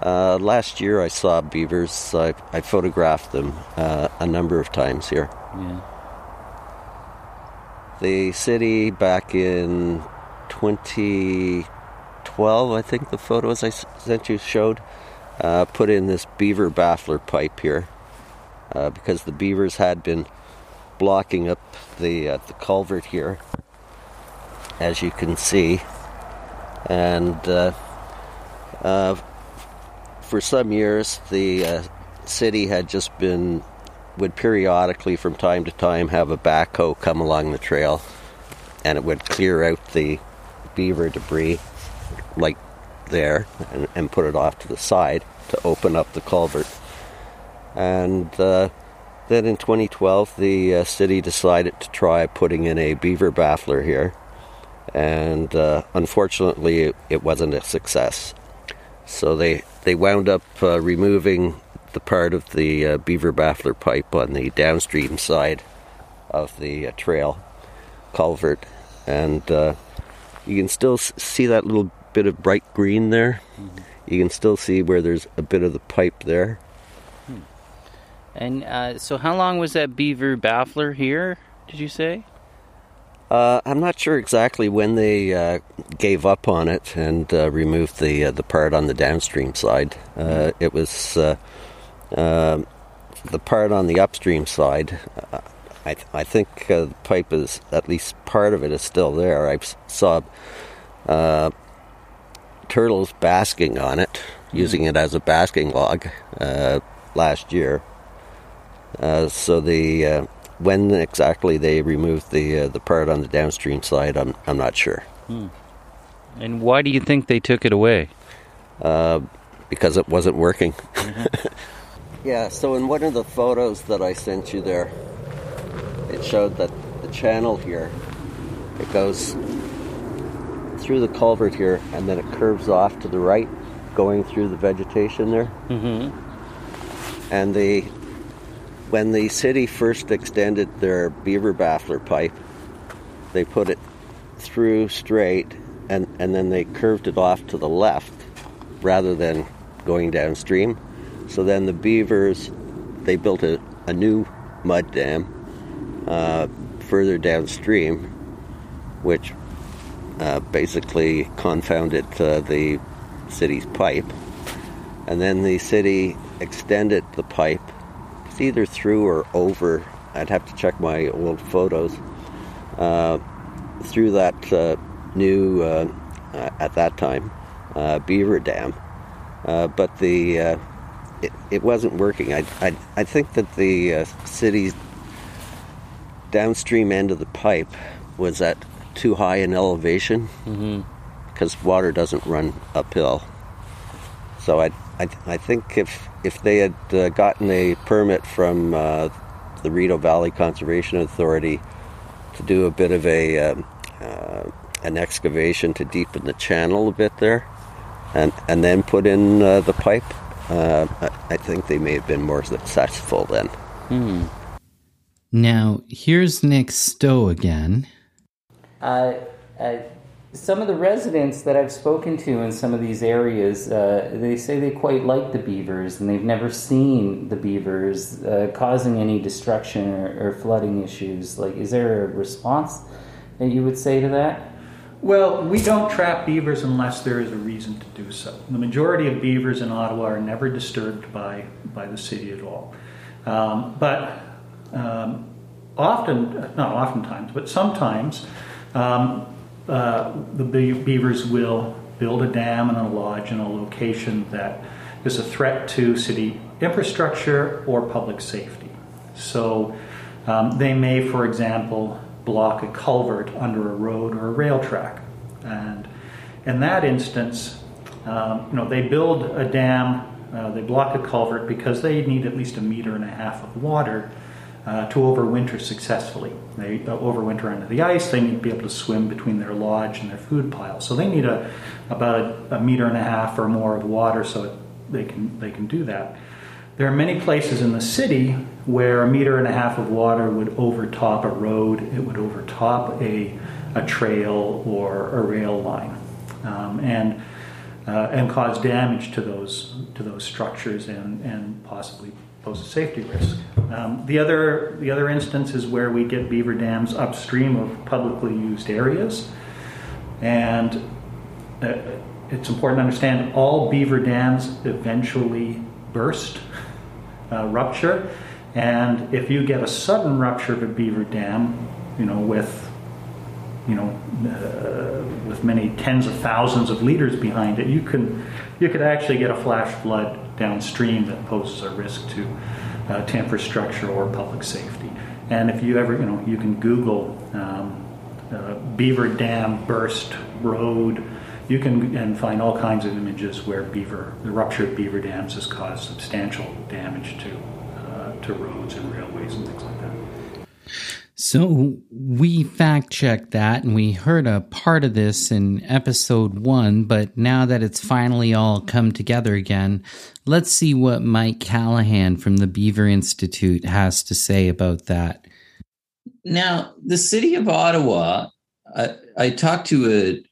Uh, last year I saw beavers. I, I photographed them uh, a number of times here. Yeah. The city back in twenty twelve, I think the photos I sent you showed, uh, put in this beaver baffler pipe here uh, because the beavers had been blocking up the, uh, the culvert here, as you can see. And... Uh, uh, For some years, the uh, city had just been, would periodically from time to time have a backhoe come along the trail, and it would clear out the beaver debris like there and, and put it off to the side to open up the culvert. And uh, then in twenty twelve, the uh, city decided to try putting in a beaver baffler here, and uh, unfortunately it, it wasn't a success. So they They wound up uh, removing the part of the uh, beaver baffler pipe on the downstream side of the uh, trail culvert. And uh, you can still see that little bit of bright green there. Mm-hmm. You can still see where there's a bit of the pipe there. Hmm. And uh, so how long was that beaver baffler here, did you say? Uh, I'm not sure exactly when they uh, gave up on it and uh, removed the uh, the part on the downstream side. Uh, it was uh, uh, the part on the upstream side. Uh, I th- I think uh, the pipe is, at least part of it is still there. I saw uh, turtles basking on it, mm-hmm. using it as a basking log uh, last year. Uh, so the... Uh, When exactly they removed the uh, the part on the downstream side, I'm I'm not sure. Hmm. And why do you think they took it away? Uh, because it wasn't working. Yeah, so in one of the photos that I sent you there, it showed that the channel here, it goes through the culvert here, and then it curves off to the right, going through the vegetation there. Mm-hmm. And the... When the city first extended their beaver baffler pipe, they put it through straight, and, and then they curved it off to the left rather than going downstream. So then the beavers, they built a, a new mud dam uh, further downstream, which uh, basically confounded uh, the city's pipe. And then the city extended the pipe either through or over, I'd have to check my old photos, uh, through that uh, new, uh, at that time, uh, beaver dam. Uh, but the uh, it, it wasn't working. I, I, I think that the uh, city's downstream end of the pipe was at too high an elevation, mm-hmm. because water doesn't run uphill. So I I, th- I think if if they had uh, gotten a permit from uh, the Rideau Valley Conservation Authority to do a bit of a um, uh, an excavation to deepen the channel a bit there, and and then put in uh, the pipe, uh, I think they may have been more successful then. Hmm. Now here's Nick Stow again. Uh, I. Some of the residents that I've spoken to in some of these areas, uh, they say they quite like the beavers, and they've never seen the beavers uh, causing any destruction or, or flooding issues. Like, is there a response that you would say to that? Well, we don't trap beavers unless there is a reason to do so. The majority of beavers in Ottawa are never disturbed by, by the city at all. Um, but um, often, not oftentimes, but sometimes... Um, Uh, the beavers will build a dam and a lodge in a location that is a threat to city infrastructure or public safety. So um, they may, for example, block a culvert under a road or a rail track. And in that instance, um, you know, they build a dam, uh, they block a culvert because they need at least a meter and a half of water uh, to overwinter successfully. They uh, overwinter under the ice, they need to be able to swim between their lodge and their food pile. So they need a, about a, a meter and a half or more of water so it, they can, they can do that. There are many places in the city where a meter and a half of water would overtop a road, it would overtop a, a trail or a rail line, um, and uh, and cause damage to those to those structures and, and possibly pose a safety risk. Um, the other the other instance is where we get beaver dams upstream of publicly used areas, and uh, it's important to understand all beaver dams eventually burst, uh, rupture, and if you get a sudden rupture of a beaver dam, you know, with you know, uh, with many tens of thousands of liters behind it, you can you could actually get a flash flood downstream that poses a risk to uh, to infrastructure or public safety. And if you ever, you know, you can Google um, uh, beaver dam burst road. You can and find all kinds of images where beaver, the rupture of beaver dams has caused substantial damage to uh, to roads and railways and things like that. So we fact-checked that, and we heard a part of this in episode one, but now that it's finally all come together again, let's see what Mike Callahan from the Beaver Institute has to say about that. Now, the city of Ottawa, I, I talked to a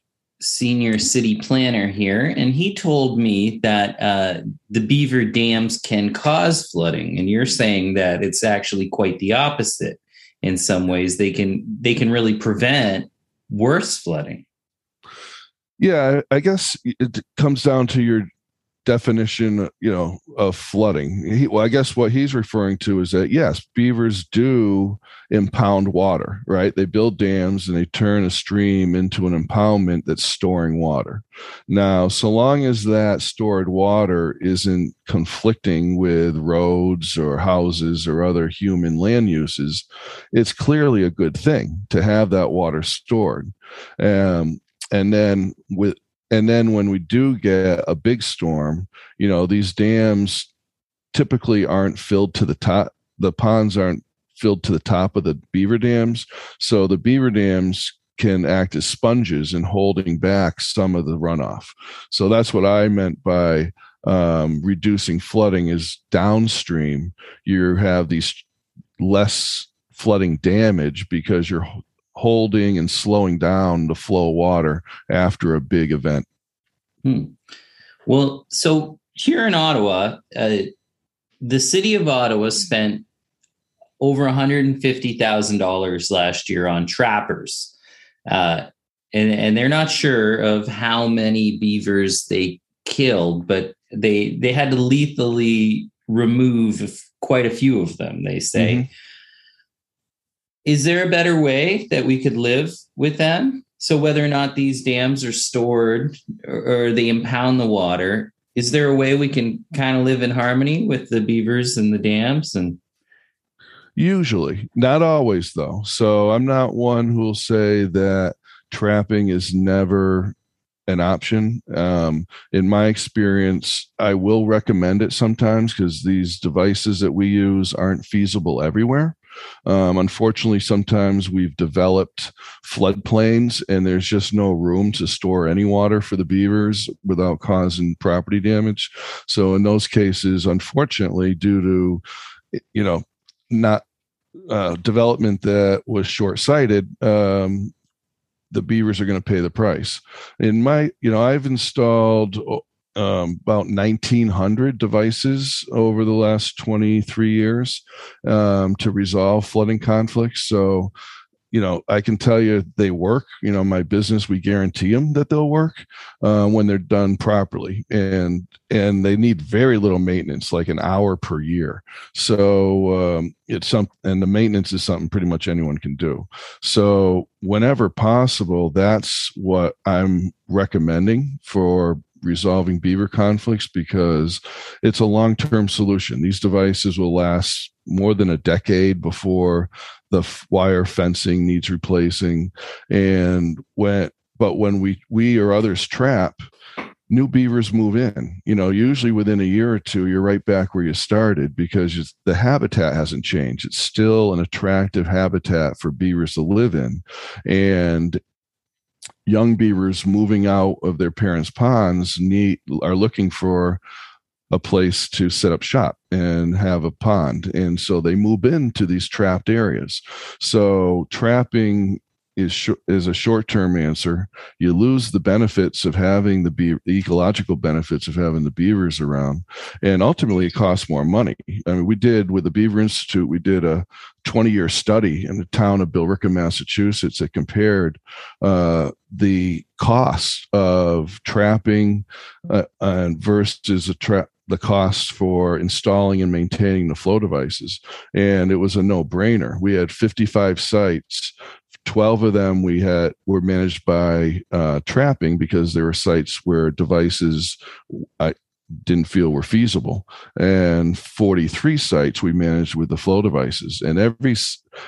senior city planner here, and he told me that uh, the beaver dams can cause flooding, and you're saying that it's actually quite the opposite. In some ways, they can they can really prevent worse flooding. Yeah, I guess it comes down to your definition, you know, of flooding. He, well, I guess what he's referring to is that, yes, beavers do impound water, right? They build dams and they turn a stream into an impoundment that's storing water. Now, so long as that stored water isn't conflicting with roads or houses or other human land uses, it's clearly a good thing to have that water stored. Um, and then with And then when we do get a big storm, you know, these dams typically aren't filled to the top. The ponds aren't filled to the top of the beaver dams. So the beaver dams can act as sponges in holding back some of the runoff. So that's what I meant by um, reducing flooding is downstream. You have these less flooding damage because you're holding and slowing down the flow of water after a big event. Hmm. Well, so here in Ottawa, uh, the city of Ottawa spent over one hundred fifty thousand dollars last year on trappers. Uh, and, and they're not sure of how many beavers they killed, but they, they had to lethally remove quite a few of them, they say. Mm-hmm. Is there a better way that we could live with them? So whether or not these dams are stored or, or they impound the water, is there a way we can kind of live in harmony with the beavers and the dams? And usually, not always, though. So I'm not one who will say that trapping is never an option. Um, in my experience, I will recommend it sometimes because these devices that we use aren't feasible everywhere. Um, unfortunately, sometimes we've developed floodplains and there's just no room to store any water for the beavers without causing property damage. So in those cases, unfortunately, due to, you know, not uh, development that was short-sighted, um, the beavers are going to pay the price. In my, you know, I've installed Um, about nineteen hundred devices over the last twenty-three years um, to resolve flooding conflicts. So you know, I can tell you they work. You know, my business, we guarantee them that they'll work uh, when they're done properly, and and they need very little maintenance, like an hour per year. So um, it's some, and the maintenance is something pretty much anyone can do. So whenever possible, that's what I'm recommending for resolving beaver conflicts, because it's a long-term solution. These devices will last more than a decade before the wire fencing needs replacing. And when, but when we, we or others trap, new beavers move in, you know, usually within a year or two, you're right back where you started, because the habitat hasn't changed. It's still an attractive habitat for beavers to live in. And young beavers moving out of their parents' ponds need are looking for a place to set up shop and have a pond. And so they move into these trapped areas. So trapping is sh- is a short-term answer. You lose the benefits of having the, be- the ecological benefits of having the beavers around. And ultimately it costs more money. I mean, we did with the Beaver Institute, we did a twenty-year study in the town of Billerica, Massachusetts, that compared uh, the cost of trapping uh, uh, versus a trap, the cost for installing and maintaining the flow devices. And it was a no-brainer. We had fifty-five sites. twelve of them we had were managed by uh, trapping, because there were sites where devices I didn't feel were feasible. And forty-three sites we managed with the flow devices. And every,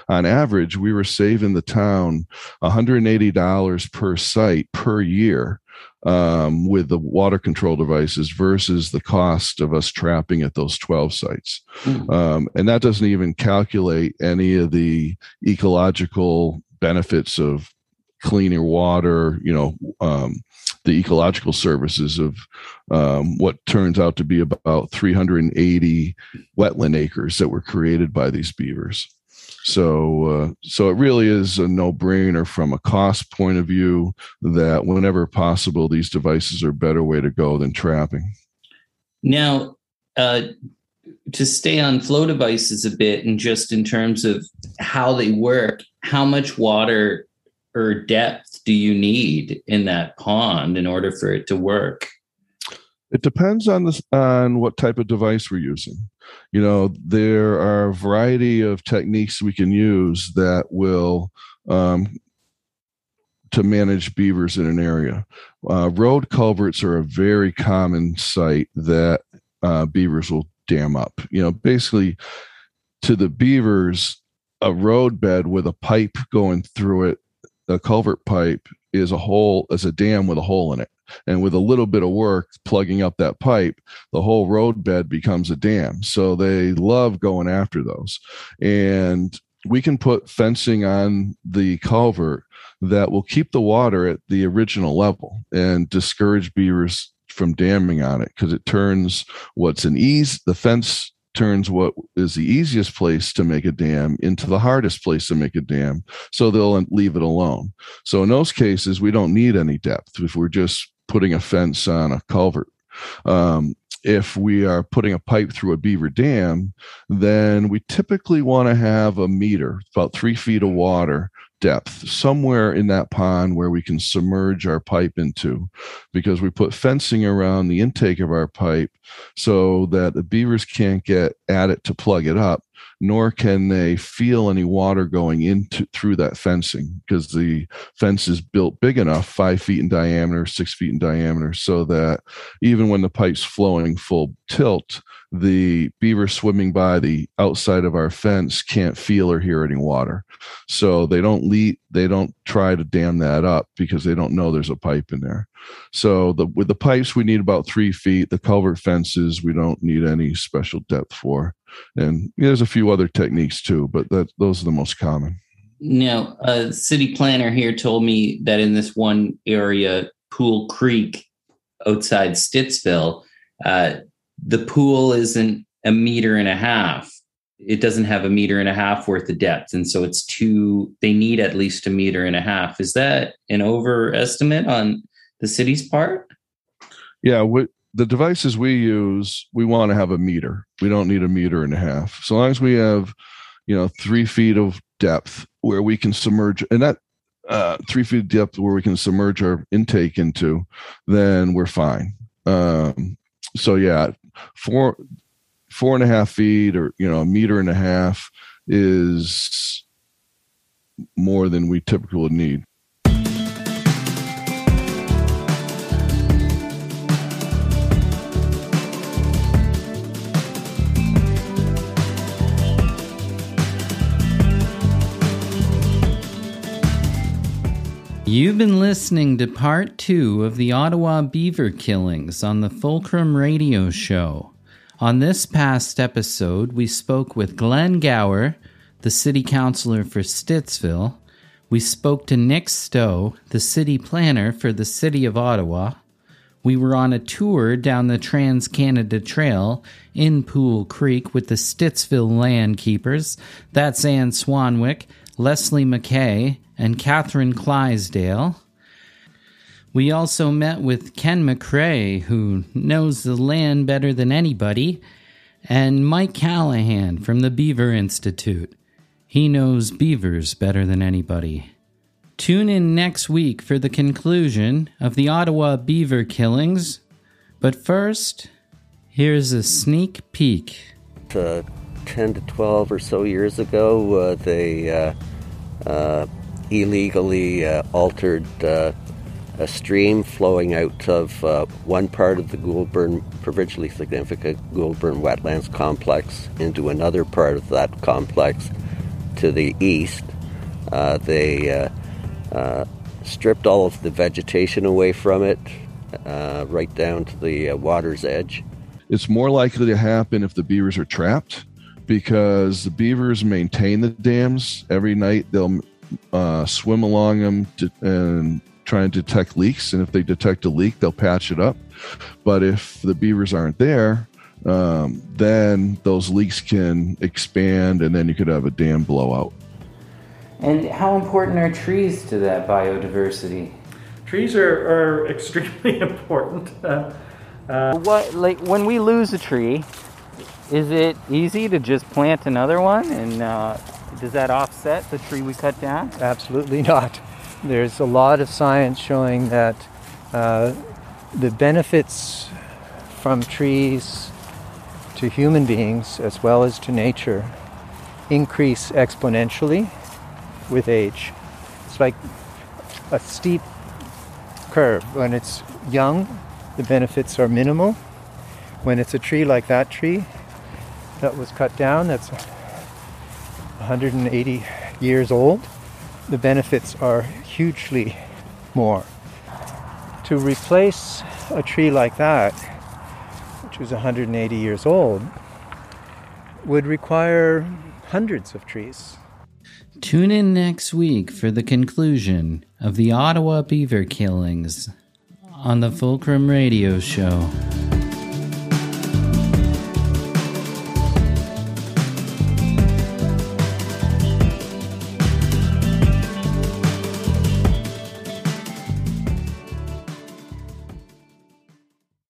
on average, we were saving the town one hundred eighty dollars per site per year um, with the water control devices versus the cost of us trapping at those twelve sites. Mm. Um, and that doesn't even calculate any of the ecological benefits of cleaner water, you know, um, the ecological services of um, what turns out to be about three hundred eighty wetland acres that were created by these beavers. So, uh, so it really is a no-brainer from a cost point of view that whenever possible, these devices are a better way to go than trapping. Now, uh, to stay on flow devices a bit, and just in terms of how they work, how much water or depth do you need in that pond in order for it to work? It depends on this, on what type of device we're using. You know, there are a variety of techniques we can use that will um, to manage beavers in an area. Uh, road culverts are a very common site that uh, beavers will dam up. You know, basically, to the beavers, a roadbed with a pipe going through it, a culvert pipe, is a hole, is a dam with a hole in it. And with a little bit of work plugging up that pipe, the whole roadbed becomes a dam. So they love going after those. And we can put fencing on the culvert that will keep the water at the original level and discourage beavers from damming on it, because it turns what's an ease, the fence turns what is the easiest place to make a dam into the hardest place to make a dam. So they'll leave it alone. So in those cases, we don't need any depth if we're just putting a fence on a culvert. Um, if we are putting a pipe through a beaver dam, then we typically want to have a meter, about three feet of water depth, somewhere in that pond where we can submerge our pipe into, because we put fencing around the intake of our pipe so that the beavers can't get at it to plug it up, nor can they feel any water going into through that fencing, because the fence is built big enough, five feet in diameter, six feet in diameter, so that even when the pipe's flowing full tilt, the beaver swimming by the outside of our fence can't feel or hear any water. So they don't lead, they don't try to dam that up because they don't know there's a pipe in there. So the, with the pipes, we need about three feet. The culvert fences, we don't need any special depth for. And there's a few other techniques too, but that, those are the most common. Now, a city planner here told me that in this one area, Pool Creek, outside Stittsville, uh, the pool isn't a meter and a half. It doesn't have a meter and a half worth of depth. And so it's two, they need at least a meter and a half. Is that an overestimate on the city's part? Yeah, we, the devices we use, we want to have a meter. We don't need a meter and a half. So long as we have, you know, three feet of depth where we can submerge, and that uh, three feet depth where we can submerge our intake into, then we're fine. Um, so yeah, four, four and a half feet or, you know, a meter and a half is more than we typically need. You've been listening to part two of the Ottawa beaver killings on the Fulcrum Radio Show. On this past episode, we spoke with Glenn Gower, the city councilor for Stittsville. We spoke to Nick Stow, the city planner for the city of Ottawa. We were on a tour down the Trans-Canada Trail in Pool Creek with the Stittsville Landkeepers. That's Anne Swanwick, Leslie McKay, and Catherine Clysdale. We also met with Ken McRae, who knows the land better than anybody, and Mike Callahan from the Beaver Institute. He knows beavers better than anybody. Tune in next week for the conclusion of the Ottawa beaver killings. But first, here's a sneak peek. Uh, ten to twelve or so years ago, uh, they... Uh, uh, illegally uh, altered uh, a stream flowing out of uh, one part of the Goulburn, provincially significant Goulburn Wetlands complex into another part of that complex to the east. Uh, they uh, uh, stripped all of the vegetation away from it, uh, right down to the uh, water's edge. It's more likely to happen if the beavers are trapped, because the beavers maintain the dams. Every night they'll Uh, swim along them to, and try and detect leaks. And if they detect a leak, they'll patch it up. But if the beavers aren't there, um, then those leaks can expand, and then you could have a dam blowout. And how important are trees to that biodiversity? Trees are, are extremely important. Uh, uh. What, like when we lose a tree, is it easy to just plant another one and? Uh, Does that offset the tree we cut down? Absolutely not. There's a lot of science showing that uh, the benefits from trees to human beings as well as to nature increase exponentially with age. It's like a steep curve. When it's young, the benefits are minimal. When it's a tree like that tree that was cut down, that's one hundred eighty years old, the benefits are hugely more. To replace a tree like that, which is one hundred eighty years old, would require hundreds of trees. Tune in next week for the conclusion of the Ottawa beaver killings on the Fulcrum Radio Show.